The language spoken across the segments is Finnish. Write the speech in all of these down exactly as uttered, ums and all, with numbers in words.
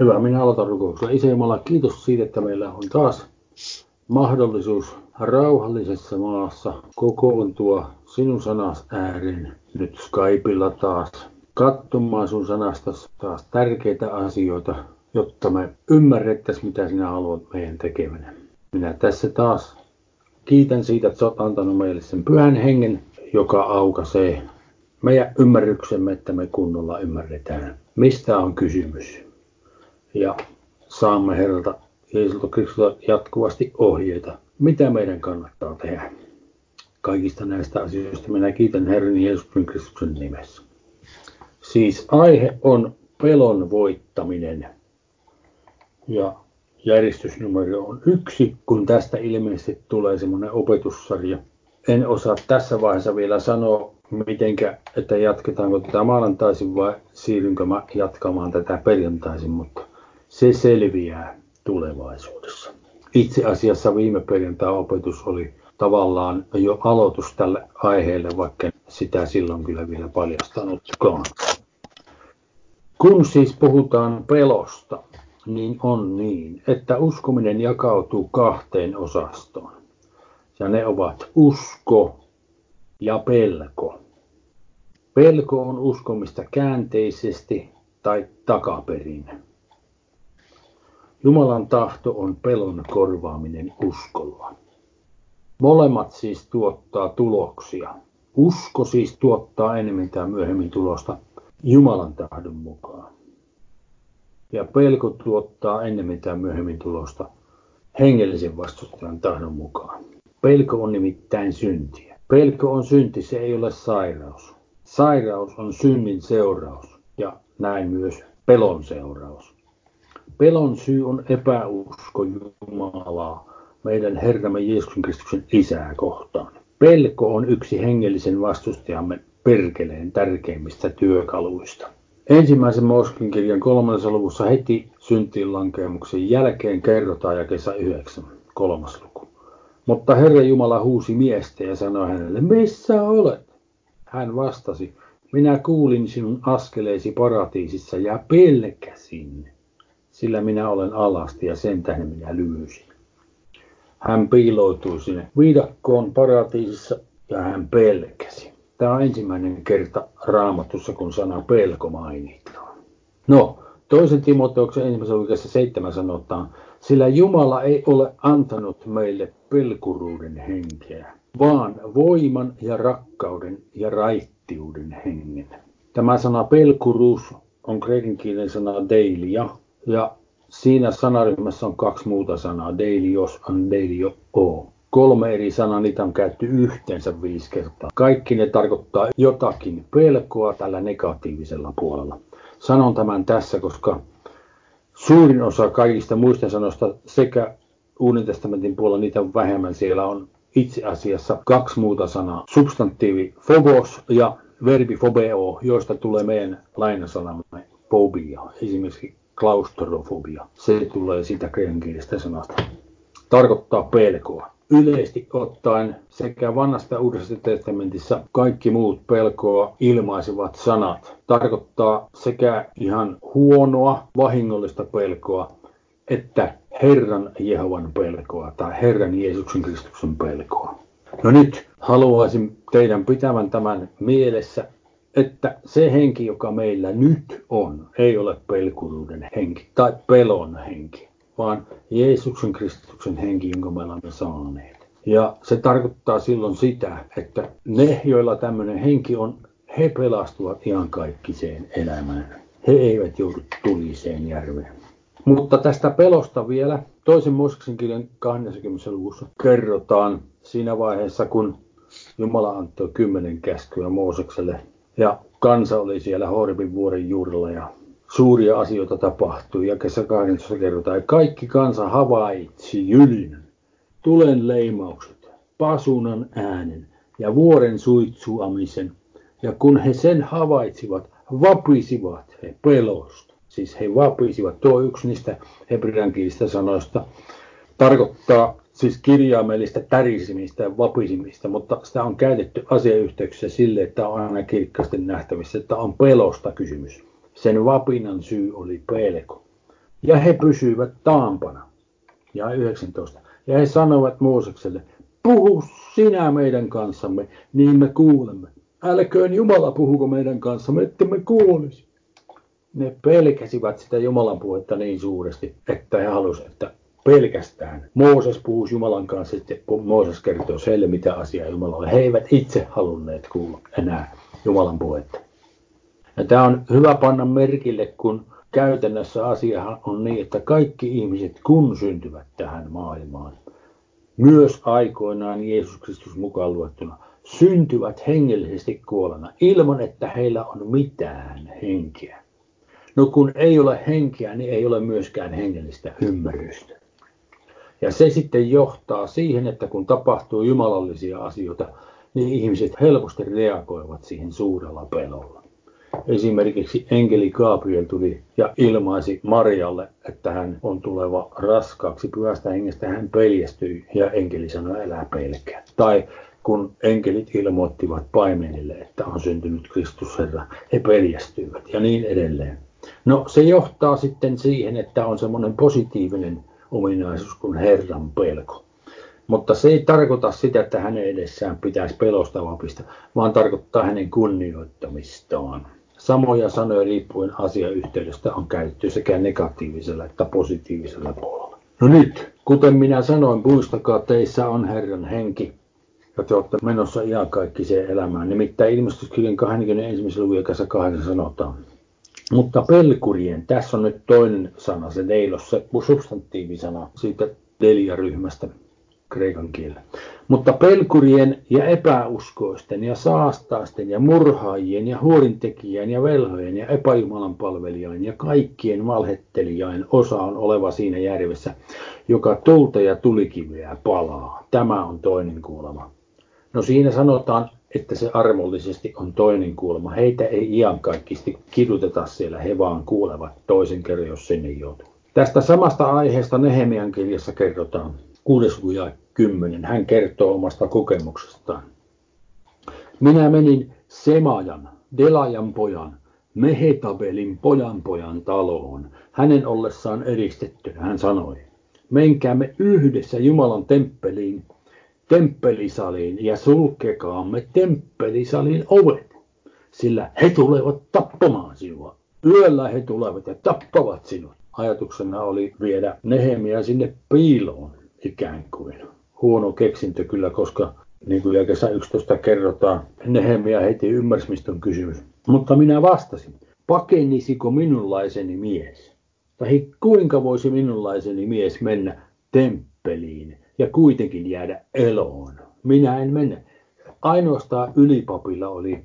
Hyvä, minä aloitan rukouksella. Isä Jumala, kiitos siitä, että meillä on taas mahdollisuus rauhallisessa maassa kokoontua sinun sanas ääreen nyt Skypeilla taas katsomaan sun sanasta taas tärkeitä asioita, jotta me ymmärrettäisiin, mitä sinä haluat meidän tekemään. Minä tässä taas kiitän siitä, että sä oot antanut meille sen pyhän hengen, joka aukaisee meidän ymmärryksemme, että me kunnolla ymmärretään, mistä on kysymys. Ja saamme Herralta Jeesulta Kristusta jatkuvasti ohjeita, mitä meidän kannattaa tehdä. Kaikista näistä asioista minä kiitän Herran Jeesuksen Kristuksen nimessä. Siis aihe on pelon voittaminen. Ja järjestysnumero on yksi, kun tästä ilmeisesti tulee semmoinen opetussarja. En osaa tässä vaiheessa vielä sanoa, mitenkä, että jatketaanko tätä maanantaisin vai siirrynkö mä jatkamaan tätä perjantaisin, mutta se selviää tulevaisuudessa. Itse asiassa viime perjantain opetus oli tavallaan jo aloitus tälle aiheelle, vaikka en sitä silloin kyllä vielä paljastanutkaan. Kun siis puhutaan pelosta, niin on niin, että uskominen jakautuu kahteen osastoon. Ja ne ovat usko ja pelko. Pelko on uskomista käänteisesti tai takaperin. Jumalan tahto on pelon korvaaminen uskolla. Molemmat siis tuottaa tuloksia. Usko siis tuottaa enemmän tai myöhemmin tulosta Jumalan tahdon mukaan. Ja pelko tuottaa enemmän tai myöhemmin tulosta hengellisen vastustajan tahdon mukaan. Pelko on nimittäin syntiä. Pelko on synti, se ei ole sairaus. Sairaus on synnin seuraus ja näin myös pelon seuraus. Pelon syy on epäusko Jumalaa, meidän Herramme Jeesuksen Kristuksen Isää kohtaan. Pelko on yksi hengellisen vastustajamme perkeleen tärkeimmistä työkaluista. Ensimmäisen Mooseksen kirjan kolmannessa luvussa heti syntiinlankeemuksen jälkeen kerrotaan jakeessa yhdeksän, kolmas luku. Mutta Herra Jumala huusi miestä ja sanoi hänelle, missä olet? Hän vastasi, minä kuulin sinun askeleesi paratiisissa ja pelkäsin, sillä minä olen alasti ja sen tähden minä lymyisin. Hän piiloutui sinne viidakkoon paratiisissa ja hän pelkäsi. Tämä on ensimmäinen kerta Raamatussa, kun sana pelko mainitaan. No, toisen Timoteuksen ensimmäisen luvussa seitsemän sanotaan, sillä Jumala ei ole antanut meille pelkuruuden henkeä, vaan voiman ja rakkauden ja raittiuden hengen. Tämä sana pelkuruus on kreikan kielen sana deilia ja siinä sanaryhmässä on kaksi muuta sanaa, deilios and deilio o. Kolme eri sanaa, niitä on käytetty yhteensä viisi kertaa. Kaikki ne tarkoittaa jotakin pelkoa tällä negatiivisella puolella. Sanon tämän tässä, koska suurin osa kaikista muista sanoista sekä Uuden testamentin puolella niitä on vähemmän. Siellä on itse asiassa kaksi muuta sanaa, substantiivi phobos ja verbi phobeo, joista tulee meidän lainasanamme phobia, esimerkiksi klaustrofobia. Se tulee siitä kreikankielisestä sanasta. Tarkoittaa pelkoa. Yleisesti ottaen sekä vanhasta ja uudesta testamentissa kaikki muut pelkoa ilmaisevat sanat tarkoittaa sekä ihan huonoa, vahingollista pelkoa, että Herran Jehovan pelkoa tai Herran Jeesuksen Kristuksen pelkoa. No nyt haluaisin teidän pitävän tämän mielessä, että se henki, joka meillä nyt on, ei ole pelkuruuden henki tai pelon henki, vaan Jeesuksen Kristuksen henki, jonka me olemme saaneet. Ja se tarkoittaa silloin sitä, että ne, joilla tämmöinen henki on, he pelastuvat iankaikkiseen elämään. He eivät joudu tuliseen järveen. Mutta tästä pelosta vielä toisen Mooseksen kirjan kaksikymmentä luvussa kerrotaan siinä vaiheessa, kun Jumala antoi kymmenen käskyä Moosekselle. Ja kansa oli siellä Horebin vuoren juurella ja suuria asioita tapahtui. Ja kesä kahdennentoista kerrotaan, kaikki kansa havaitsi jylinän, tulen leimaukset, pasunan äänen ja vuoren suitsuamisen. Ja kun he sen havaitsivat, vapisivat he pelosta. Siis he vapisivat. Tuo yksi niistä hebreankielistä sanoista tarkoittaa siis kirjaimellistä tärisimistä ja vapisimista, mutta sitä on käytetty asiayhteyksissä sille, että on aina kirkkaasti nähtävissä, että on pelosta kysymys. Sen vapinan syy oli pelko. Ja he pysyivät taampana. Ja yhdeksäntoista. Ja he sanovat Moosekselle, puhu sinä meidän kanssamme, niin me kuulemme. Älköön Jumala puhuko meidän kanssamme, että me kuulisi. Ne pelkäsivät sitä Jumalan puhetta niin suuresti, että he halusivat, että pelkästään Mooses puhuisi Jumalan kanssa, sitten kun Mooses kertoo heille, mitä asiaa Jumalalle. He eivät itse halunneet kuulla enää Jumalan puhetta. Ja tämä on hyvä panna merkille, kun käytännössä asiahan on niin, että kaikki ihmiset kun syntyvät tähän maailmaan, myös aikoinaan Jeesus Kristus mukaan luettuna, syntyvät hengellisesti kuolena ilman, että heillä on mitään henkeä. No kun ei ole henkeä, niin ei ole myöskään hengellistä ymmärrystä. Ja se sitten johtaa siihen, että kun tapahtuu jumalallisia asioita, niin ihmiset helposti reagoivat siihen suurella pelolla. Esimerkiksi enkeli Gabriel tuli ja ilmaisi Marialle, että hän on tuleva raskaaksi pyhästä hengestä, hän peljästyi ja enkeli sanoi, älä pelkää. Tai kun enkelit ilmoittivat paimenille, että on syntynyt Kristus Herra, he peljästyivät ja niin edelleen. No se johtaa sitten siihen, että on semmoinen positiivinen ominaisuus kuin Herran pelko. Mutta se ei tarkoita sitä, että hänen edessään pitäisi pelosta vapista, vaan tarkoittaa hänen kunnioittamistaan. Samoja sanoja riippuen asiayhteydestä on käytetty sekä negatiivisella että positiivisella puolella. No nyt, kuten minä sanoin, muistakaa, teissä on Herran henki. Ja te olette menossa iankaikkiseen elämään. Nimittäin ilmestyskirjan kaksikymmentäyksi. luvun jakessa kahdeksan sanotaan. Mutta pelkurien, tässä on nyt toinen sana, se neilos, se substantiivisana siitä delia-ryhmästä kreikan kielellä. Mutta pelkurien ja epäuskoisten ja saastaisten ja murhaajien ja huorintekijän ja velhojen ja epäjumalan palvelijain ja kaikkien valhettelijain osa on oleva siinä järvessä, joka tulta ja tulikiveä palaa. Tämä on toinen kuolema. No siinä sanotaan, että se armollisesti on toinen kuolema. Heitä ei iankaikkisesti kiduteta siellä, he vaan kuulevat toisen kerran, jos sinne joutuu. Tästä samasta aiheesta Nehemian kirjassa kerrotaan. kuudes luku kymmenen. Hän kertoo omasta kokemuksestaan. Minä menin Semajan, Delajan pojan, Mehetabelin pojan pojan taloon. Hänen ollessaan eristettynä, hän sanoi, menkäämme yhdessä Jumalan temppeliin, temppelisaliin ja sulkekaamme temppelisalin ovet, sillä he tulevat tappamaan sinua. Yöllä he tulevat ja tappavat sinut. Ajatuksena oli viedä Nehemia sinne piiloon ikään kuin. Huono keksintö kyllä, koska niin kuin jakessa yksitoista kerrotaan, Nehemia heti ymmärsi, mistä on kysymys. Mutta minä vastasin, pakenisiko minunlaiseni mies? Tai kuinka voisi minunlaiseni mies mennä temppeliin ja kuitenkin jäädä eloon? Minä en mennä. Ainoastaan ylipapilla oli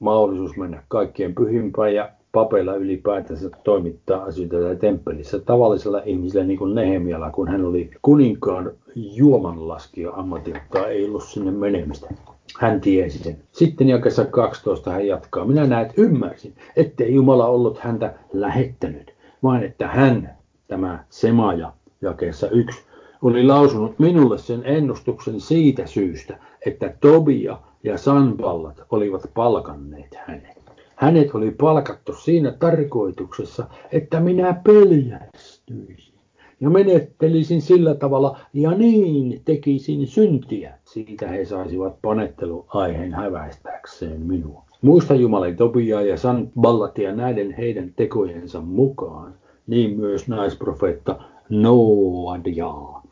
mahdollisuus mennä kaikkien pyhimpään ja papeilla ylipäätänsä toimittaa asioita temppelissä. Tavallisella ihmisellä, niin kuin Nehemialla, kun hän oli kuninkaan juomanlaskija ammatiltaan, ei ollut sinne menemistä. Hän tiesi sen. Sitten jakessa kaksitoista hän jatkaa. Minä näet ymmärsin, ettei Jumala ollut häntä lähettänyt, vaan että hän, tämä Semaja, jakessa yksi, oli lausunut minulle sen ennustuksen siitä syystä, että Tobia ja Sanballat olivat palkanneet hänet. Hänet oli palkattu siinä tarkoituksessa, että minä peljästyisin ja menettelisin sillä tavalla ja niin tekisin syntiä. Siitä he saisivat panetteluaiheen häväistääkseen minua. Muista Jumalan Tobiaa ja Sanballatia näiden heidän tekojensa mukaan, niin myös naisprofeetta Nooadiaa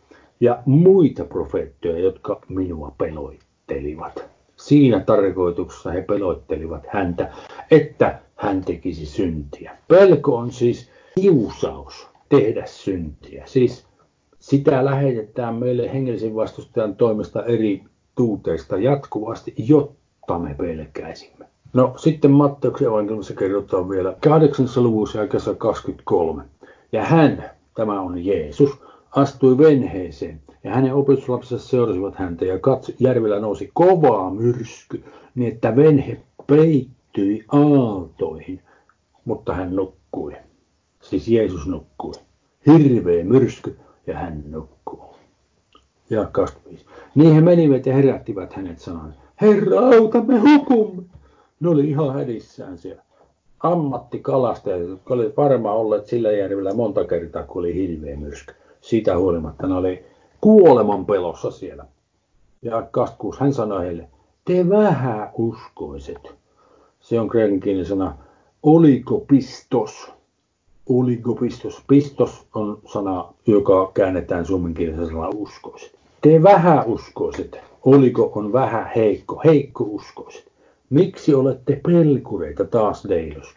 ja muita profeettoja, jotka minua peloittelivat. Siinä tarkoituksessa he peloittelivat häntä, että hän tekisi syntiä. Pelko on siis kiusaus tehdä syntiä. Siis sitä lähetetään meille hengellisen vastustajan toimesta eri tuuteista jatkuvasti, jotta me pelkäisimme. No sitten Matteuksen evankeliumissa kerrotaan vielä kahdeksannessa luvussa jakeessa kaksikymmentäkolme. Ja hän, tämä on Jeesus, astui venheeseen. Ja hänen opetuslapsensa seurasivat häntä ja katso, järvellä nousi kova myrsky, niin että venhe peittyi aaltoihin, mutta hän nukkui. Siis Jeesus nukkui. Hirveä myrsky ja hän nukkui. Ja kaksikymmentäviisi. Niin he menivät ja herättivät hänet sanan, Herra, auta, me hukumme. Ne oli ihan hädissään siellä. ammattikalastajat, jotka oli varmaan olleet sillä järvellä monta kertaa, kun oli hirveä myrsky. Siitä huolimatta ne oli kuoleman pelossa siellä. Ja Kastkuus, hän sanoi heille, te vähän uskoiset. Se on kreikan sana oligopistos. Oligopistos. Pistos on sana, joka käännetään suomenkielisen sanalla uskoiset. Te vähän uskoiset. Oliko on vähän heikko. Heikko uskoiset. Miksi olette pelkureita taas Deilos?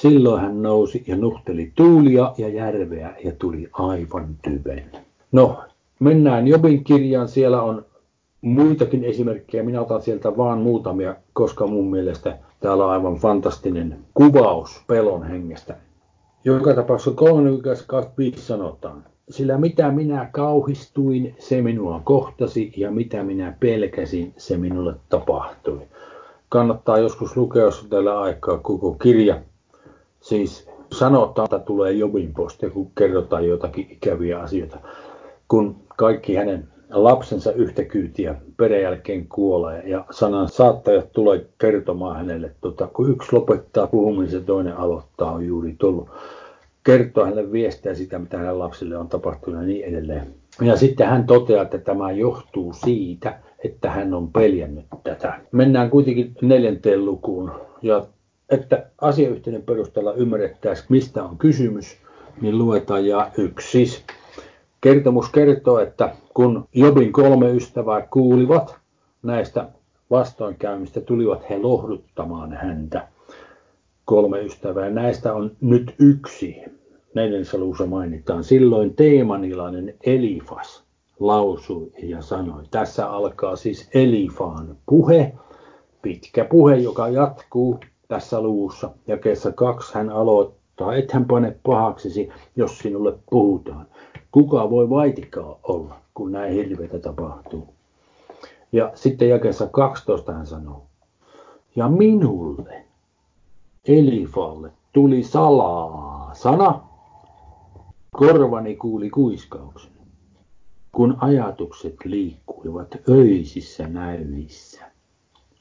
Silloin hän nousi ja nuhteli tuulia ja järveä ja tuli aivan tyven. No, mennään Jobin kirjaan. Siellä on muitakin esimerkkejä. Minä otan sieltä vaan muutamia, koska mun mielestä täällä on aivan fantastinen kuvaus pelon hengestä. Joka tapauksessa kolme kaksikymmentäviisi sanotaan. Sillä mitä minä kauhistuin, se minua kohtasi, ja mitä minä pelkäsin, se minulle tapahtui. Kannattaa joskus lukea, jos tällä aikaa, koko kirja. Siis sanotaan, että tulee Jobin posti, kun kerrotaan jotakin ikäviä asioita. Kun kaikki hänen lapsensa yhtä kyytiä peräjälkeen kuolee, ja sanan saattajat tulee kertomaan hänelle, tuota, kun yksi lopettaa puhumisen, toinen aloittaa, on juuri tullut. Kertoo hänelle viestiä sitä, mitä hänen lapsille on tapahtunut ja niin edelleen. Ja sitten hän toteaa, että tämä johtuu siitä, että hän on peljännyt tätä. Mennään kuitenkin neljänteen lukuun. Ja että asiayhteyden perusteella ymmärrettäisiin, mistä on kysymys, niin luetaan ja yksi. Siis kertomus kertoo, että kun Jobin kolme ystävää kuulivat näistä vastoinkäymistä, tulivat he lohduttamaan häntä. Kolme ystävää. Näistä on nyt yksi. Neljännessä luvussa mainitaan. Silloin teemanilainen Elifas lausui ja sanoi. Tässä alkaa siis Elifaan puhe. Pitkä puhe, joka jatkuu tässä luvussa. Jakeessa kaksi hän aloittaa. Ethän pane pahaksesi, jos sinulle puhutaan. Kuka voi vaitikaa olla, kun näin hirveitä tapahtuu? Ja sitten jakeessa kaksitoista hän sanoo. Ja minulle. Elifalle tuli salaa sana, korvani kuuli kuiskauksen, kun ajatukset liikkuivat öisissä näyvissä,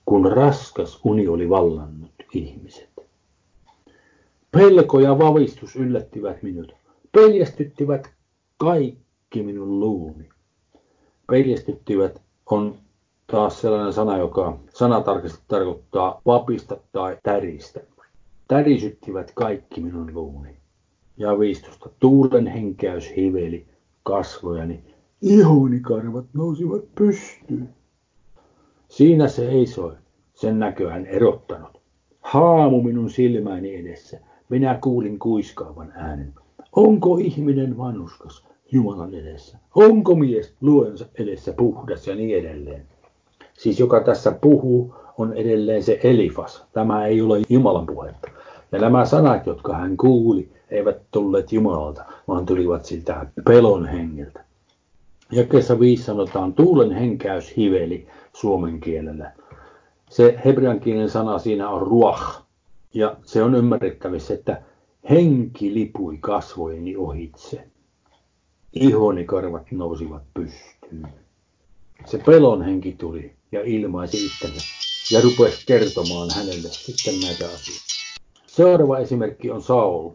kun raskas uni oli vallannut ihmiset. Pelko ja vavistus yllättivät minut, peljästyttivät kaikki minun luuni. Peljästyttivät on taas sellainen sana, joka sanatarkasti tarkoittaa vapista tai täristä. Tärisyttivät kaikki minun luuni. Ja viistosta tuulen henkäys hiveli kasvojani. Ihoni karvat nousivat pystyyn. Siinä se seisoi. Sen näköä en erottanut. Haamu minun silmäni edessä. Minä kuulin kuiskaavan äänen. Onko ihminen vanhurskas Jumalan edessä? Onko mies luensa edessä puhdas ja niin edelleen? Siis joka tässä puhuu, on edelleen se Elifas. Tämä ei ole Jumalan puhetta. Ja nämä sanat, jotka hän kuuli, eivät tulleet Jumalalta, vaan tulivat siltä pelon hengeltä. Jakeessa viisi sanotaan, tuulen henkäys hiveli suomen kielellä. Se hebreankielinen sana siinä on ruach. Ja se on ymmärrettävissä, että henki lipui kasvojeni ohitse. Ihoni karvat nousivat pystyyn. Se pelon henki tuli ja ilmaisi itsensä. Ja rupesi kertomaan hänelle sitten näitä asioita. Seuraava esimerkki on Saul.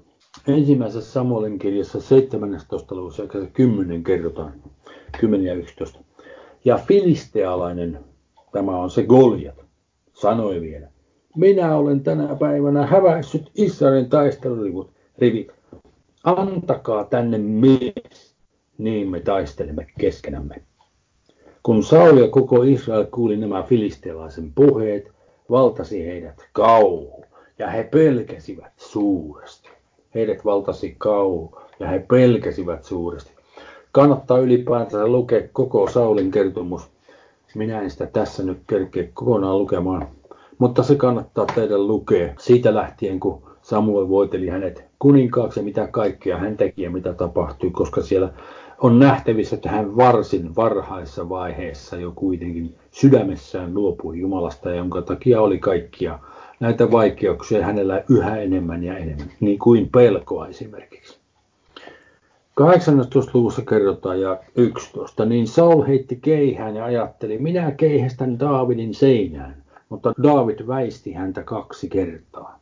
Ensimmäisessä Samuelin kirjassa seitsemäntoista luvussa kymmenen kerrotaan. kymmenen ja yksitoista. Ja filistealainen, tämä on se Goljat, sanoi vielä. Minä olen tänä päivänä häväissyt Israelin taistelurivit. Antakaa tänne mies, niin me taistelemme keskenämme. Kun Saul ja koko Israel kuuli nämä filistealaisen puheet, valtasi heidät kauhu, ja he pelkäsivät suuresti. Heidät valtasi kauhu, ja he pelkäsivät suuresti. Kannattaa ylipäätänsä lukea koko Saulin kertomus. Minä en sitä tässä nyt kerkeä kokonaan lukemaan, mutta se kannattaa teidän lukea. Siitä lähtien, kun Samuel voiteli hänet kuninkaaksi, mitä kaikkea hän teki ja mitä tapahtui, koska siellä on nähtävissä, että hän varsin varhaisessa vaiheessa jo kuitenkin sydämessään luopui Jumalasta, jonka takia oli kaikkia näitä vaikeuksia hänellä yhä enemmän ja enemmän, niin kuin pelkoa esimerkiksi. kahdeksantoista luvussa kerrotaan ja yksitoista, niin Saul heitti keihään ja ajatteli, minä keihästän Daavidin seinään, mutta Daavid väisti häntä kaksi kertaa.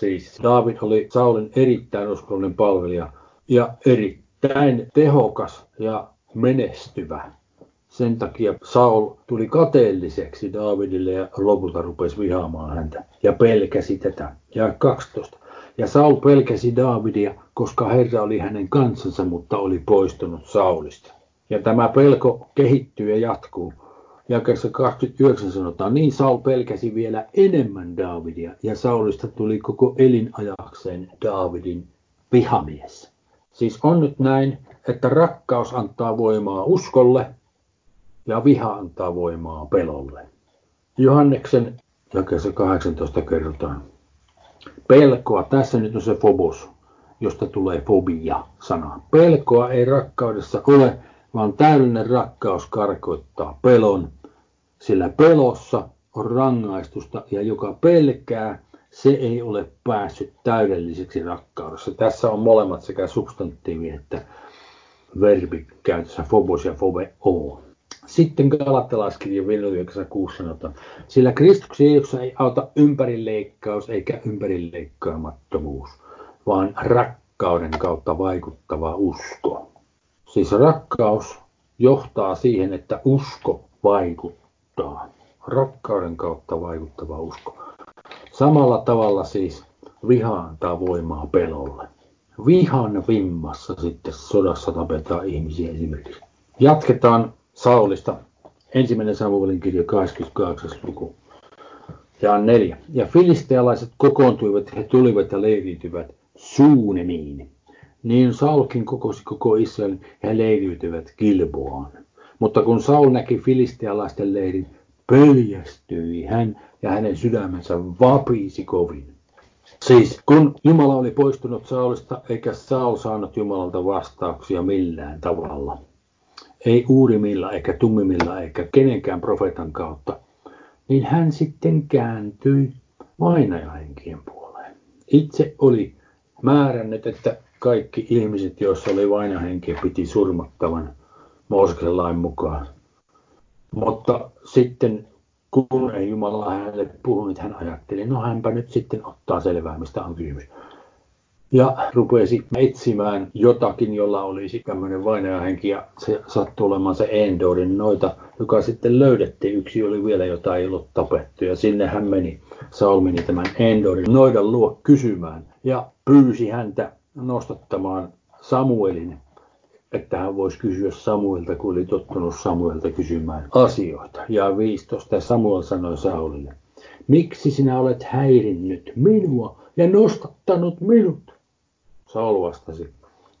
Siis Daavid oli Saulin erittäin uskollinen palvelija ja erittäin tehokas ja menestyvä. Sen takia Saul tuli kateelliseksi Daavidille ja lopulta rupesi vihaamaan häntä ja pelkäsi tätä. Ja kaksitoista. Ja Saul pelkäsi Daavidia, koska Herra oli hänen kansansa, mutta oli poistunut Saulista. Ja tämä pelko kehittyy ja jatkuu. Jakeessa kaksikymmentäyhdeksän sanotaan, niin Saul pelkäsi vielä enemmän Daavidia, ja Saulista tuli koko elinajakseen Daavidin vihamies. Siis on nyt näin, että rakkaus antaa voimaa uskolle, ja viha antaa voimaa pelolle. Johanneksen jakeessa kahdeksantoista kerrotaan. Pelkoa, tässä nyt on se phobos, josta tulee fobia-sana. Pelkoa ei rakkaudessa ole, vaan täydellinen rakkaus karkoittaa pelon, sillä pelossa on rangaistusta, ja joka pelkää, se ei ole päässyt täydelliseksi rakkaudessa. Tässä on molemmat sekä substantiivi että verbi käytössä, phobos ja phobeo. Sitten Galatalaiskirjan viisi kuusi sanotaan, sillä Kristuksen Jeesuksessa ei auta ympärileikkaus eikä ympärileikkaamattomuus, vaan rakkauden kautta vaikuttava usko. Siis rakkaus johtaa siihen, että usko vaikuttaa. Rakkauden kautta vaikuttava usko. Samalla tavalla siis viha antaa voimaa pelolle. Vihan vimmassa sitten sodassa tapetaan ihmisiä esimerkiksi. Jatketaan Saulista. Ensimmäinen Samuelin kirja kahdeskymmeneskahdeksas luku. Ja neljä. Ja filistealaiset kokoontuivat, he tulivat ja leiriytyvät Suunemiin. Niin Saulkin kokosi koko Israelin ja he leiriytyvät Gilboaan. Mutta kun Saul näki filistealaisten leirin, pöljästyi hän ja hänen sydämensä vapisi kovin. Siis kun Jumala oli poistunut Saulista, eikä Saul saanut Jumalalta vastauksia millään tavalla. Ei uurimilla, eikä tummimilla, eikä kenenkään profeetan kautta, niin hän sitten kääntyi vainajahenkien puoleen. Itse oli määrännyt, että kaikki ihmiset, joissa oli vainajahenki, piti surmattavan Mooseksen lain mukaan. Mutta sitten, kun ei Jumala hänelle puhunut, hän ajatteli, no hänpä nyt sitten ottaa selvää, mistä on kysymys. Ja rupesi etsimään jotakin, jolla olisi tämmöinen vainajahenki, ja se sattui olemaan se Endorin noita, joka sitten löydettiin. Yksi oli vielä, jota ei ollut tapettu, ja sinne hän meni, Saul meni tämän Endorin noidan luo kysymään, ja pyysi häntä nostattamaan Samuelin, että hän voisi kysyä Samuelta, kun oli tottunut Samuelta kysymään asioita. Ja viisitoista Samuel sanoi Saulille, miksi sinä olet häirinnyt minua ja nostattanut minut? Saul vastasi,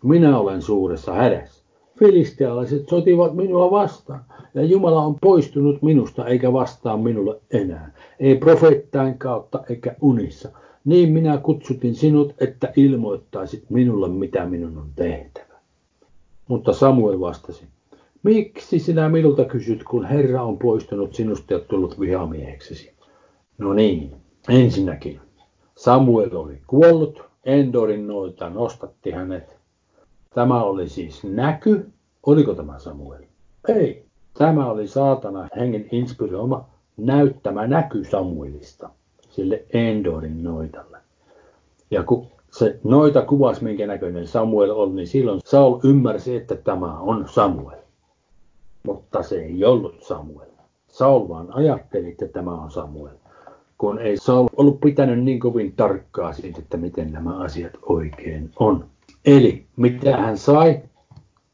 minä olen suuressa hädässä. Filistealaiset sotivat minua vastaan, ja Jumala on poistunut minusta eikä vastaa minulle enää. Ei profeettain kautta eikä unissa. Niin minä kutsutin sinut, että ilmoittaisit minulle, mitä minun on tehtävä. Mutta Samuel vastasi, miksi sinä minulta kysyt, kun Herra on poistunut sinusta ja tullut vihamieheksesi? No niin, ensinnäkin. Samuel oli kuollut, Endorin noita nostatti hänet. Tämä oli siis näky. Oliko tämä Samuel? Ei. Tämä oli saatana hengen inspiroima näyttämä näky Samuelista, sille Endorin noitalle. Ja kun se noita kuvasi, minkä näköinen Samuel oli, niin silloin Saul ymmärsi, että tämä on Samuel. Mutta se ei ollut Samuel. Saul vaan ajatteli, että tämä on Samuel. Kun ei Saul ollut pitänyt niin kovin tarkkaa siitä, että miten nämä asiat oikein on. Eli mitä hän sai?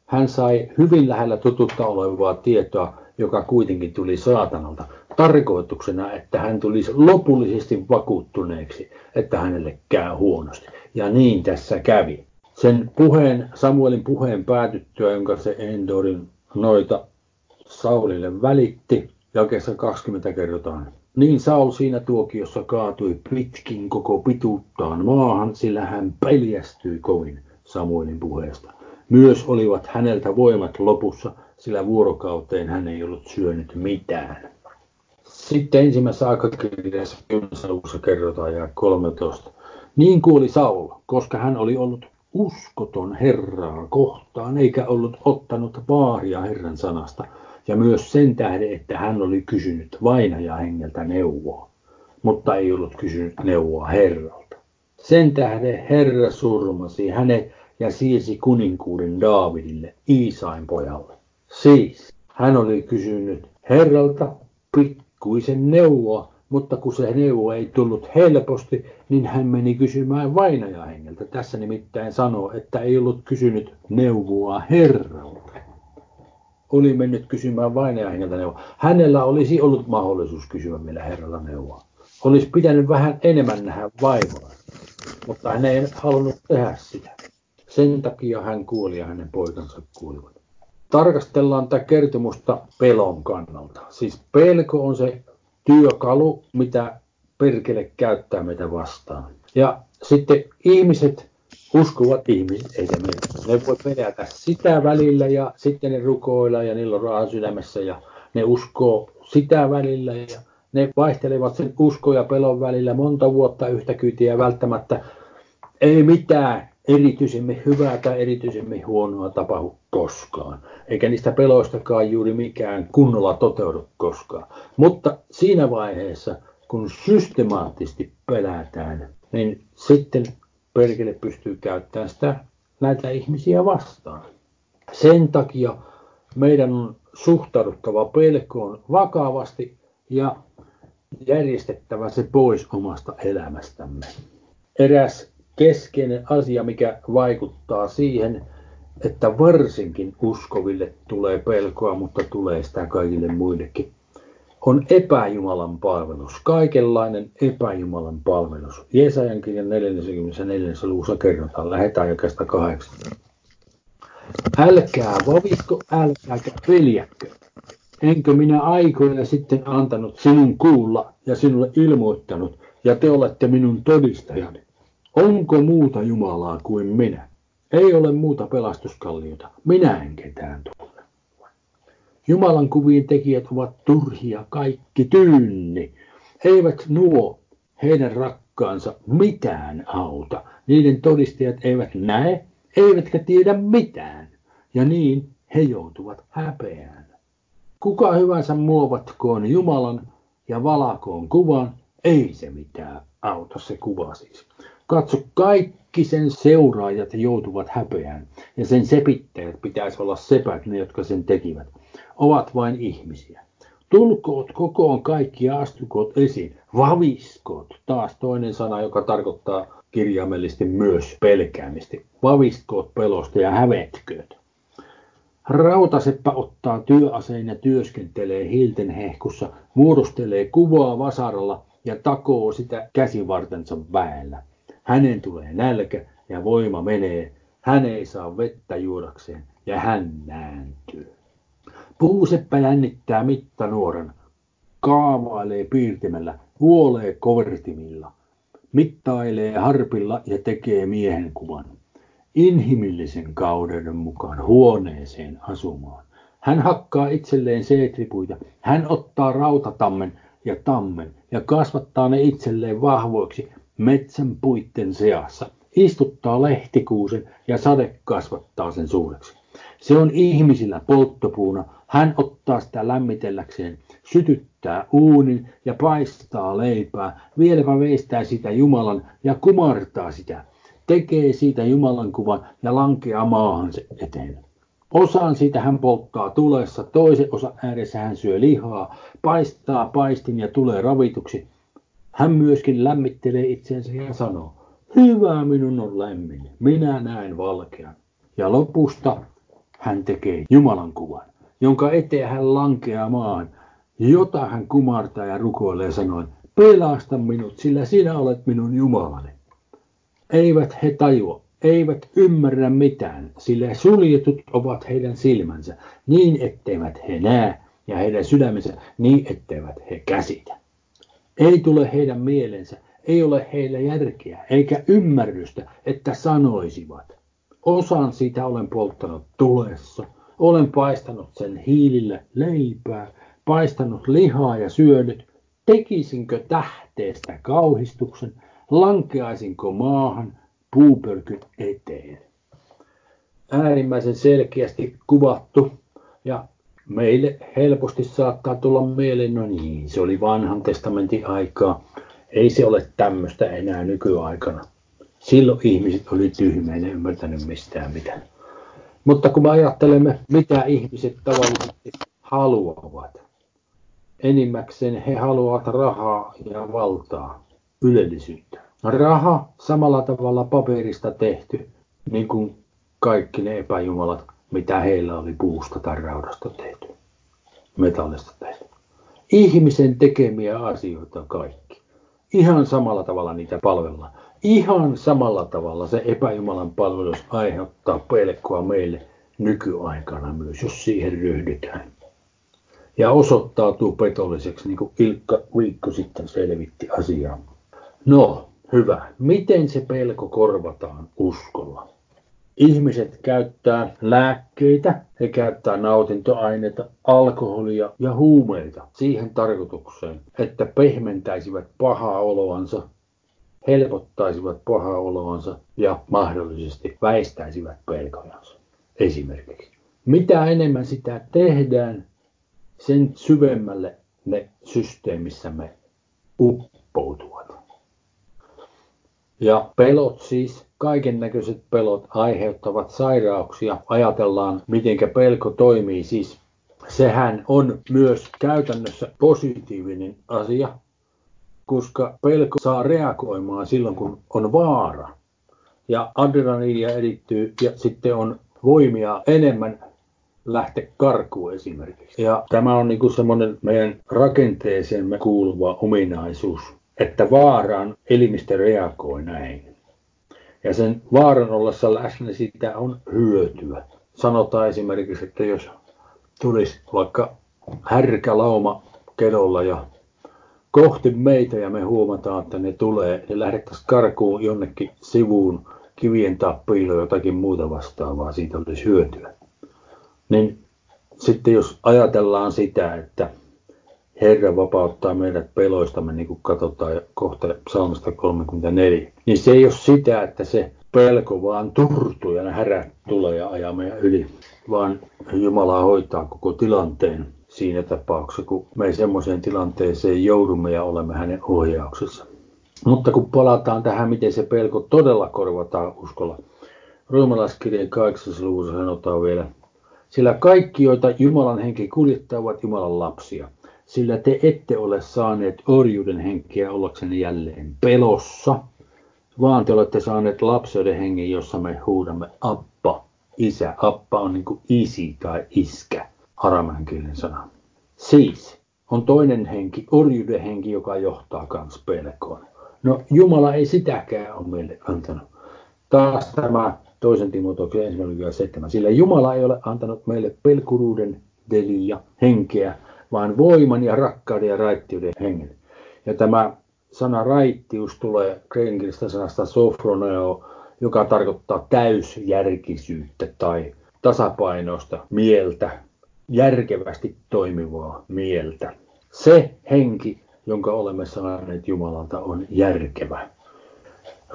Hän sai hyvin lähellä totuutta olevaa tietoa, joka kuitenkin tuli saatanalta. Tarkoituksena, että hän tulisi lopullisesti vakuuttuneeksi, että hänelle käy huonosti. Ja niin tässä kävi. Sen puheen, Samuelin puheen päätyttyä, jonka se Endorin noita Saulille välitti, jakeessa kaksikymmentä kerrotaan. Niin Saul siinä tuokiossa kaatui pitkin koko pituuttaan maahan, sillä hän peljästyi kovin Samuelin puheesta. Myös olivat häneltä voimat lopussa, sillä vuorokauteen hän ei ollut syönyt mitään. Sitten ensimmäisessä aikakirjassa kymmenessä luvussa kerrotaan ja kolmetoista. Niin kuoli Saul, koska hän oli ollut uskoton Herraa kohtaan, eikä ollut ottanut vaaria Herran sanasta. Ja myös sen tähden, että hän oli kysynyt vainajahengeltä neuvoa, mutta ei ollut kysynyt neuvoa Herralta. Sen tähden Herra surmasi hänet ja siirsi kuninkuuden Daavidille, Iisain pojalle. Siis hän oli kysynyt Herralta pikkuisen neuvoa, mutta kun se neuvo ei tullut helposti, niin hän meni kysymään vainajahengeltä. Tässä nimittäin sanoo, että ei ollut kysynyt neuvoa Herralta. Oli mennyt kysymään vainajahengeltä neuvoa. Hänellä olisi ollut mahdollisuus kysyä meillä Herralta neuvoa. Olisi pitänyt vähän enemmän nähdä vaivaa, mutta hän ei halunnut tehdä sitä. Sen takia hän kuoli ja hänen poikansa kuolivat. Tarkastellaan tätä kertomusta pelon kannalta. Siis pelko on se työkalu, mitä perkele käyttää meitä vastaan. Ja sitten ihmiset, uskovat ihmiset, ei ne, ne voi pelätä sitä välillä ja sitten ne rukoilla ja niillä on raha sydämessä ja ne uskoo sitä välillä ja ne vaihtelevat sen uskon ja pelon välillä monta vuotta yhtä kyytiä ja välttämättä ei mitään erityisemmin hyvää tai erityisemmin huonoa tapahdu koskaan. Eikä niistä peloistakaan juuri mikään kunnolla toteudu koskaan. Mutta siinä vaiheessa, kun systemaattisesti pelätään, niin sitten perkele pystyy käyttämään sitä näitä ihmisiä vastaan. Sen takia meidän on suhtauduttava pelkoon vakavasti ja järjestettävä se pois omasta elämästämme. Eräs keskeinen asia, mikä vaikuttaa siihen, että varsinkin uskoville tulee pelkoa, mutta tulee sitä kaikille muillekin, on epäjumalan palvelus, kaikenlainen epäjumalan palvelus. Jesajan kirjan neljäskymmenesneljäs luvussa kerrotaan, lähdetään jokaista kahdeksan. Älkää vavisko, älkääkä peljätkö. Enkö minä aikoina sitten antanut sinun kuulla ja sinulle ilmoittanut, ja te olette minun todistajani? Onko muuta Jumalaa kuin minä? Ei ole muuta pelastuskalliota. Minä en ketään tunne. Jumalan kuvien tekijät ovat turhia kaikki tyynni. Eivät nuo heidän rakkaansa mitään auta. Niiden todistajat eivät näe, eivätkä tiedä mitään. Ja niin he joutuvat häpeään. Kuka hyvänsä muovatkoon Jumalan ja valakoon kuvan, ei se mitään auta se kuva siis. Katso, kaikki sen seuraajat joutuvat häpeään, ja sen sepittäjät pitäisi olla sepät, ne jotka sen tekivät, ovat vain ihmisiä. Tulkoot kokoon kaikki ja astukoot esiin, vaviskoot, taas toinen sana, joka tarkoittaa kirjaimellisesti myös pelkäämistä, vaviskoot pelosta ja hävetkööt. Rautaseppä ottaa työaseen ja työskentelee hiilten hehkussa, muodostelee kuvaa vasaralla ja takoo sitä käsivartensa väellä. Hänen tulee nälkä ja voima menee, hän ei saa vettä juodakseen ja hän nääntyy. Puuseppä jännittää mittanuoran, kaavailee piirtimellä, vuolee kovertimilla, mittailee harpilla ja tekee miehen kuvan. Inhimillisen kaudeuden mukaan huoneeseen asumaan. Hän hakkaa itselleen seetripuita, hän ottaa rautatammen ja tammen ja kasvattaa ne itselleen vahvoiksi metsän puitten seassa, istuttaa lehtikuusen ja sade kasvattaa sen suureksi. Se on ihmisillä polttopuuna, hän ottaa sitä lämmitelläkseen, sytyttää uunin ja paistaa leipää, vieläpä veistää sitä Jumalan ja kumartaa sitä, tekee siitä Jumalan kuvan ja lankeaa maahan se eteen. Osan siitä hän polttaa tulessa, toisen osan ääressä hän syö lihaa, paistaa paistin ja tulee ravituksi. Hän myöskin lämmittelee itsensä ja sanoo, hyvä minun on lämmin, minä näen valkean. Ja lopusta hän tekee Jumalan kuvan, jonka eteen hän lankeaa maahan, jota hän kumartaa ja rukoilee sanoen, pelasta minut, sillä sinä olet minun Jumalani. Eivät he tajua, eivät ymmärrä mitään, sillä suljetut ovat heidän silmänsä, niin etteivät he näe, ja heidän sydämensä niin etteivät he käsitä. Ei tule heidän mielensä, ei ole heillä järkeä, eikä ymmärrystä, että sanoisivat. Osan sitä olen polttanut tulessa, olen paistanut sen hiilillä leipää, paistanut lihaa ja syönyt. Tekisinkö tähteestä kauhistuksen, lankeaisinko maahan puupölkyn eteen? Äärimmäisen selkeästi kuvattu ja meille helposti saattaa tulla mieleen, no niin, se oli vanhan testamentin aikaa. Ei se ole tämmöistä enää nykyaikana. Silloin ihmiset oli tyhmiä, ei ymmärtänyt mistään mitään. Mutta kun me ajattelemme, mitä ihmiset tavallisesti haluavat, enimmäkseen he haluavat rahaa ja valtaa, ylellisyyttä. Raha samalla tavalla paperista tehty, niin kuin kaikki ne epäjumalat, mitä heillä oli puusta tai raudasta tehty, metallista tehty. Ihmisen tekemiä asioita kaikki. Ihan samalla tavalla niitä palvellaan. Ihan samalla tavalla se epäjumalan palvelus aiheuttaa pelkoa meille nykyaikana myös, jos siihen ryhdytään. Ja osoittautuu petolliseksi, niin kuin Ilkka viikko sitten selvitti asiaa. No, hyvä. Miten se pelko korvataan uskolla? Ihmiset käyttää lääkkeitä, he käyttää nautintoaineita, alkoholia ja huumeita siihen tarkoitukseen, että pehmentäisivät pahaa oloansa, helpottaisivat pahaa oloansa ja mahdollisesti väistäisivät pelkojansa. Esimerkiksi. Mitä enemmän sitä tehdään, sen syvemmälle ne systeemissämme uppoutuvat. Ja pelot siis, kaiken näköiset pelot aiheuttavat sairauksia. Ajatellaan, miten pelko toimii siis. Sehän on myös käytännössä positiivinen asia, koska pelko saa reagoimaan silloin, kun on vaara. Ja adrenaliinia erittyy ja sitten on voimia enemmän lähteä karkuun esimerkiksi. Ja tämä on niin kuin semmoinen meidän rakenteeseemme kuuluva ominaisuus, että vaaraan elimistö reagoi näin. Ja sen vaaran ollessa läsnä sitä on hyötyä. Sanotaan esimerkiksi, että jos tulisi vaikka härkälauma kedolla ja kohti meitä ja me huomataan, että ne tulee, niin lähdettäisiin karkuun jonnekin sivuun, kivien tai piiloon, jotakin muuta vastaavaa, siitä olisi hyötyä. Niin sitten jos ajatellaan sitä, että Herra vapauttaa meidät peloistamme, niin kuin katsotaan kohta psalmasta kolmekymmentäneljä, niin se ei ole sitä, että se pelko vaan turtuu ja härät tulee ja ajaa meidän yli, vaan Jumala hoitaa koko tilanteen siinä tapauksessa, kun me semmoiseen tilanteeseen joudumme ja olemme hänen ohjauksessa. Mutta kun palataan tähän, miten se pelko todella korvataan uskolla, Roomalaiskirjeen kahdeksannessa luvussa sanotaan vielä, sillä kaikki, joita Jumalan henki kuljettaa, ovat Jumalan lapsia. Sillä te ette ole saaneet orjuuden henkeä ollaksenne jälleen pelossa, vaan te olette saaneet lapseuden hengen, jossa me huudamme Abba, isä. Abba on niin kuin isi tai iskä, arameankielinen sana. Siis on toinen henki, orjuuden henki, joka johtaa kans pelkoon. No Jumala ei sitäkään ole meille antanut. Taas tämä toisen Timotoksen ensimmäinen seitsemän. Sillä Jumala ei ole antanut meille pelkuruuden delia henkeä, vaan voiman ja rakkauden ja raittiuden hengen. Ja tämä sana raittius tulee kreikankielisestä sanasta sofroneo, joka tarkoittaa täysjärkisyyttä tai tasapainoista mieltä, järkevästi toimivaa mieltä. Se henki, jonka olemme saaneet Jumalalta, on järkevä.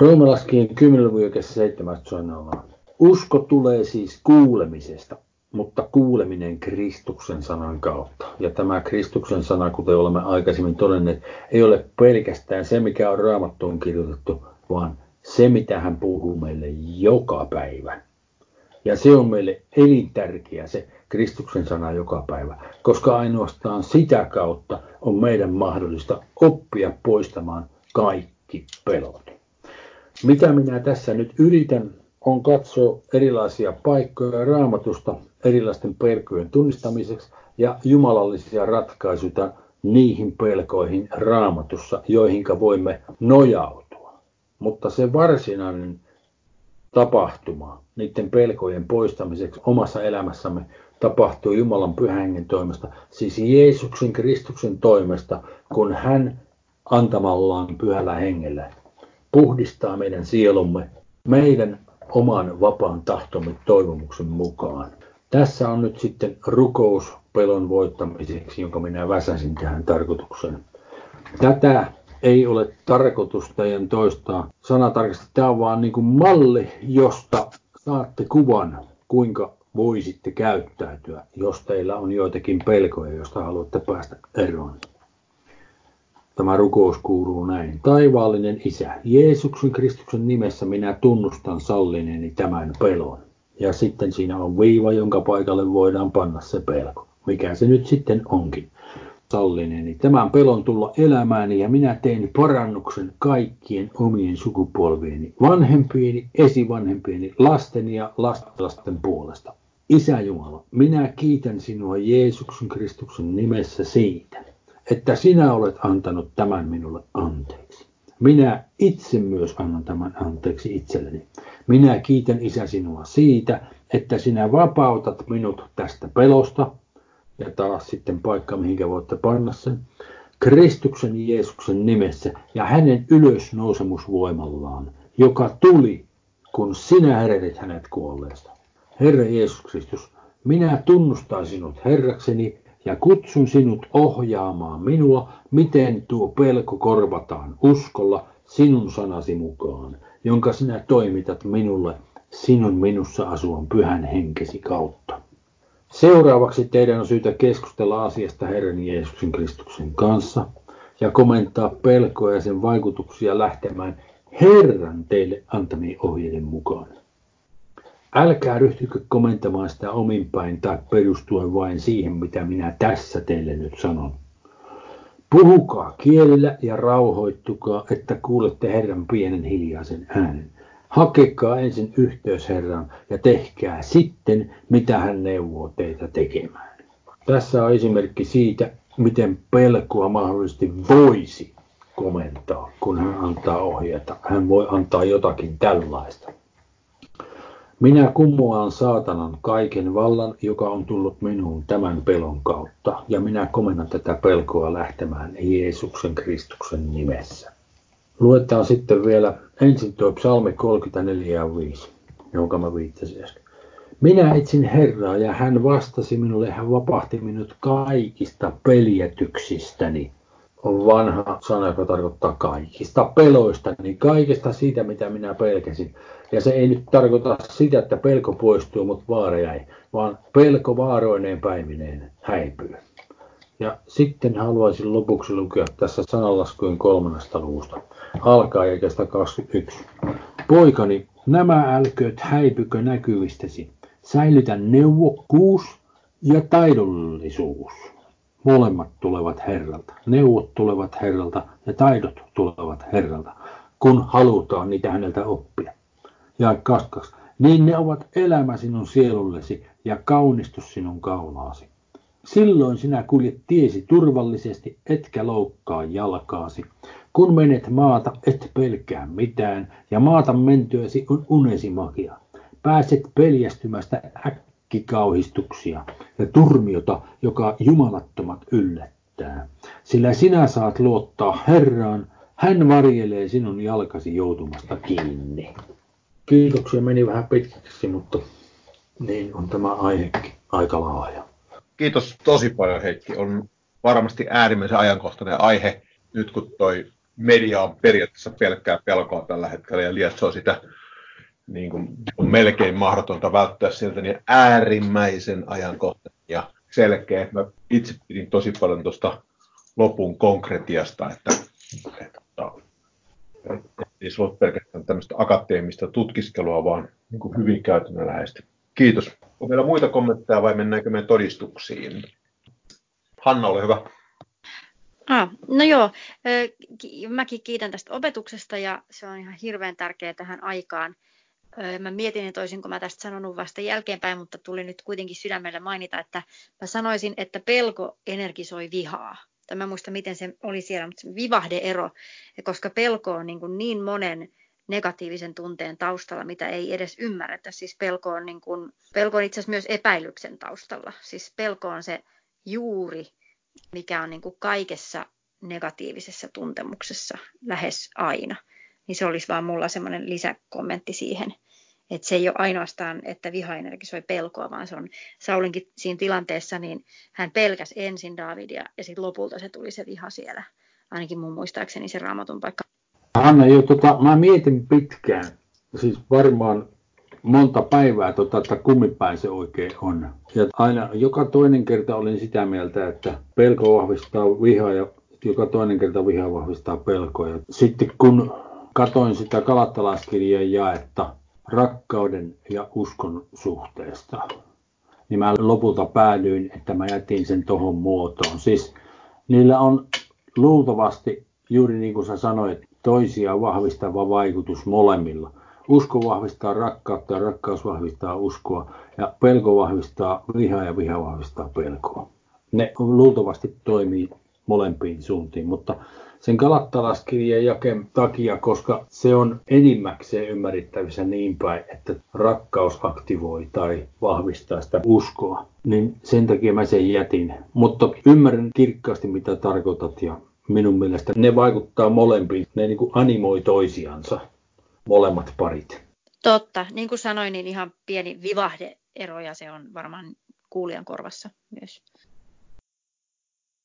Roomalaiskirjeen kymmenen luvun seitsemäs sanoo, usko tulee siis kuulemisesta, mutta kuuleminen Kristuksen sanan kautta. Ja tämä Kristuksen sana, kuten olemme aikaisemmin todenneet, ei ole pelkästään se, mikä on Raamattuun kirjoitettu, vaan se, mitä hän puhuu meille joka päivä. Ja se on meille elintärkeä, se Kristuksen sana joka päivä, koska ainoastaan sitä kautta on meidän mahdollista oppia poistamaan kaikki pelot. Mitä minä tässä nyt yritän, on katsoa erilaisia paikkoja Raamatusta erilaisten pelkojen tunnistamiseksi ja jumalallisia ratkaisuja niihin pelkoihin Raamatussa, joihinka voimme nojautua. Mutta se varsinainen tapahtuma niiden pelkojen poistamiseksi omassa elämässämme tapahtuu Jumalan Pyhän Hengen toimesta, siis Jeesuksen Kristuksen toimesta, kun hän antamallaan Pyhällä Hengellä puhdistaa meidän sielumme, meidän oman vapaan tahtomme toivomuksen mukaan. Tässä on nyt sitten rukous pelon voittamiseksi, jonka minä väsäsin tähän tarkoitukseen. Tätä ei ole tarkoitus teidän toistaa sanatarkasti. Tämä on vaan niin kuin malli, josta saatte kuvan, kuinka voisitte käyttäytyä, jos teillä on joitakin pelkoja, joista haluatte päästä eroon. Tämä rukous kuuluu näin. Taivaallinen Isä, Jeesuksen Kristuksen nimessä minä tunnustan sallineeni tämän pelon. Ja sitten siinä on viiva, jonka paikalle voidaan panna se pelko. Mikä se nyt sitten onkin. Sallineeni tämän pelon tulla elämääni ja minä tein parannuksen kaikkien omien sukupolvieni, vanhempieni, esivanhempieni, lasteni ja lastenlasten puolesta. Isä Jumala, minä kiitän sinua Jeesuksen Kristuksen nimessä siitä, että sinä olet antanut tämän minulle anteeksi. Minä itse myös annan tämän anteeksi itselleni. Minä kiitän Isä sinua siitä, että sinä vapautat minut tästä pelosta. Ja taas sitten paikka, mihinkä voitte panna sen. Kristuksen Jeesuksen nimessä ja hänen ylösnousemusvoimallaan, joka tuli, kun sinä herätit hänet kuolleesta. Herra Jeesus Kristus, minä tunnustan sinut Herrakseni ja kutsun sinut ohjaamaan minua, miten tuo pelko korvataan uskolla sinun sanasi mukaan, jonka sinä toimitat minulle sinun minussa asuvan pyhän henkesi kautta. Seuraavaksi teidän on syytä keskustella asiasta Herran Jeesuksen Kristuksen kanssa ja komentaa pelkoa ja sen vaikutuksia lähtemään Herran teille antamien ohjeiden mukaan. Älkää ryhtykö komentamaan sitä omin päin tai perustuen vain siihen, mitä minä tässä teille nyt sanon. Puhukaa kielellä ja rauhoittukaa, että kuulette Herran pienen hiljaisen äänen. Hakekaa ensin yhteys Herran ja tehkää sitten, mitä hän neuvoo teitä tekemään. Tässä on esimerkki siitä, miten pelkoa mahdollisesti voisi komentaa, kun hän antaa ohjeita. Hän voi antaa jotakin tällaista. Minä kumoan saatanan kaiken vallan, joka on tullut minuun tämän pelon kautta, ja minä komennan tätä pelkoa lähtemään Jeesuksen Kristuksen nimessä. Luetaan sitten vielä ensin tuo psalmi kolmekymmentäneljä ja viisi, jonka mä viittasin äsken. Minä etsin Herraa ja hän vastasi minulle, hän vapahti minut kaikista peljätyksistäni. On vanha sana, joka tarkoittaa kaikista peloistani, kaikesta siitä, mitä minä pelkäsin. Ja se ei nyt tarkoita sitä, että pelko poistuu, mutta vaara jäi, vaan pelko vaaroineen päivineen häipyy. Ja sitten haluaisin lopuksi lukea tässä sananlaskujen kolmannesta luvusta, alkaa jakeesta kaksikymmentäyksi. Poikani, nämä älkööt häipykö näkyvistäsi, säilytä neuvokkuus ja taidollisuus. Molemmat tulevat Herralta, neuvot tulevat Herralta ja taidot tulevat Herralta, kun halutaan niitä häneltä oppia. Ja kaksikymmentäkaksi, niin ne ovat elämä sinun sielullesi ja kaunistus sinun kaulaasi. Silloin sinä kuljet tiesi turvallisesti, etkä loukkaa jalkaasi. Kun menet maata, et pelkää mitään, ja maata mentyäsi on unesi magia. Pääset peljästymästä äkkikauhistuksia ja turmiota, joka jumalattomat yllättää. Sillä sinä saat luottaa Herraan, hän varjelee sinun jalkasi joutumasta kiinni. Kiitoksia, meni vähän pitkäksi, mutta niin on tämä aihekin aika laaja. Kiitos tosi paljon, Heikki. On varmasti äärimmäisen ajankohtainen aihe, nyt kun toi media on periaatteessa pelkkää pelkoa tällä hetkellä ja lietsoo sitä, niin kuin on melkein mahdotonta välttää siltä, niin äärimmäisen ajankohtainen ja selkeä. Mä itse pidin tosi paljon tuosta lopun konkretiasta, että, että ei se ole pelkästään tämmöistä akateemista tutkiskelua, vaan niin kuin hyvin käytännönläheistä. Kiitos. On meillä muita kommentteja vai mennäänkö me todistuksiin? Hanna, ole hyvä. Ah, no joo, mäkin kiitän tästä opetuksesta ja se on ihan hirveän tärkeä tähän aikaan. Mä mietin, että olisinko mä tästä sanonut vasta jälkeenpäin, mutta tuli nyt kuitenkin sydämellä mainita, että mä sanoisin, että pelko energisoi vihaa. Tai mä muista, miten se oli siellä, mutta se vivahdeero, koska pelko on niin, kuin niin monen negatiivisen tunteen taustalla, mitä ei edes ymmärretä. Siis pelko on, niin kuin, pelko on itse asiassa myös epäilyksen taustalla. Siis pelko on se juuri, mikä on niin kuin kaikessa negatiivisessa tuntemuksessa lähes aina. Niin se olisi vaan mulla semmoinen lisäkommentti siihen, että se ei ole ainoastaan, että viha energisoi pelkoa, vaan se on Saulinkin siinä tilanteessa, niin hän pelkäsi ensin Daavidia ja sitten lopulta se tuli se viha siellä. Ainakin mun muistaakseni se Raamatun paikka. Hanna, jo, tota, mä mietin pitkään, siis varmaan monta päivää, tota, että kummipäin se oikein on. Ja aina joka toinen kerta olin sitä mieltä, että pelko vahvistaa vihaa ja joka toinen kerta viha vahvistaa pelkoja. Sitten kun katoin sitä Galatalaiskirjeen jaetta rakkauden ja uskon suhteesta, niin mä lopulta päädyin, että mä jätin sen tohon muotoon. Siis niillä on luultavasti, juuri niin kuin sä sanoit, toisia vahvistava vaikutus molemmilla. Usko vahvistaa rakkautta, rakkaus vahvistaa uskoa, ja pelko vahvistaa vihaa ja viha vahvistaa pelkoa. Ne luultavasti toimii molempiin suuntiin, mutta sen Galatalaiskirjeen jakeen takia, koska se on enimmäkseen ymmärrettävissä niin päin, että rakkaus aktivoi tai vahvistaa sitä uskoa, niin sen takia mä sen jätin. Mutta ymmärrän kirkkaasti, mitä tarkoitat, ja minun mielestä ne vaikuttaa molempiin, ne niin kuin animoi toisiansa, molemmat parit. Totta, niin kuin sanoin, niin ihan pieni vivahdeero, ja se on varmaan kuulijan korvassa myös.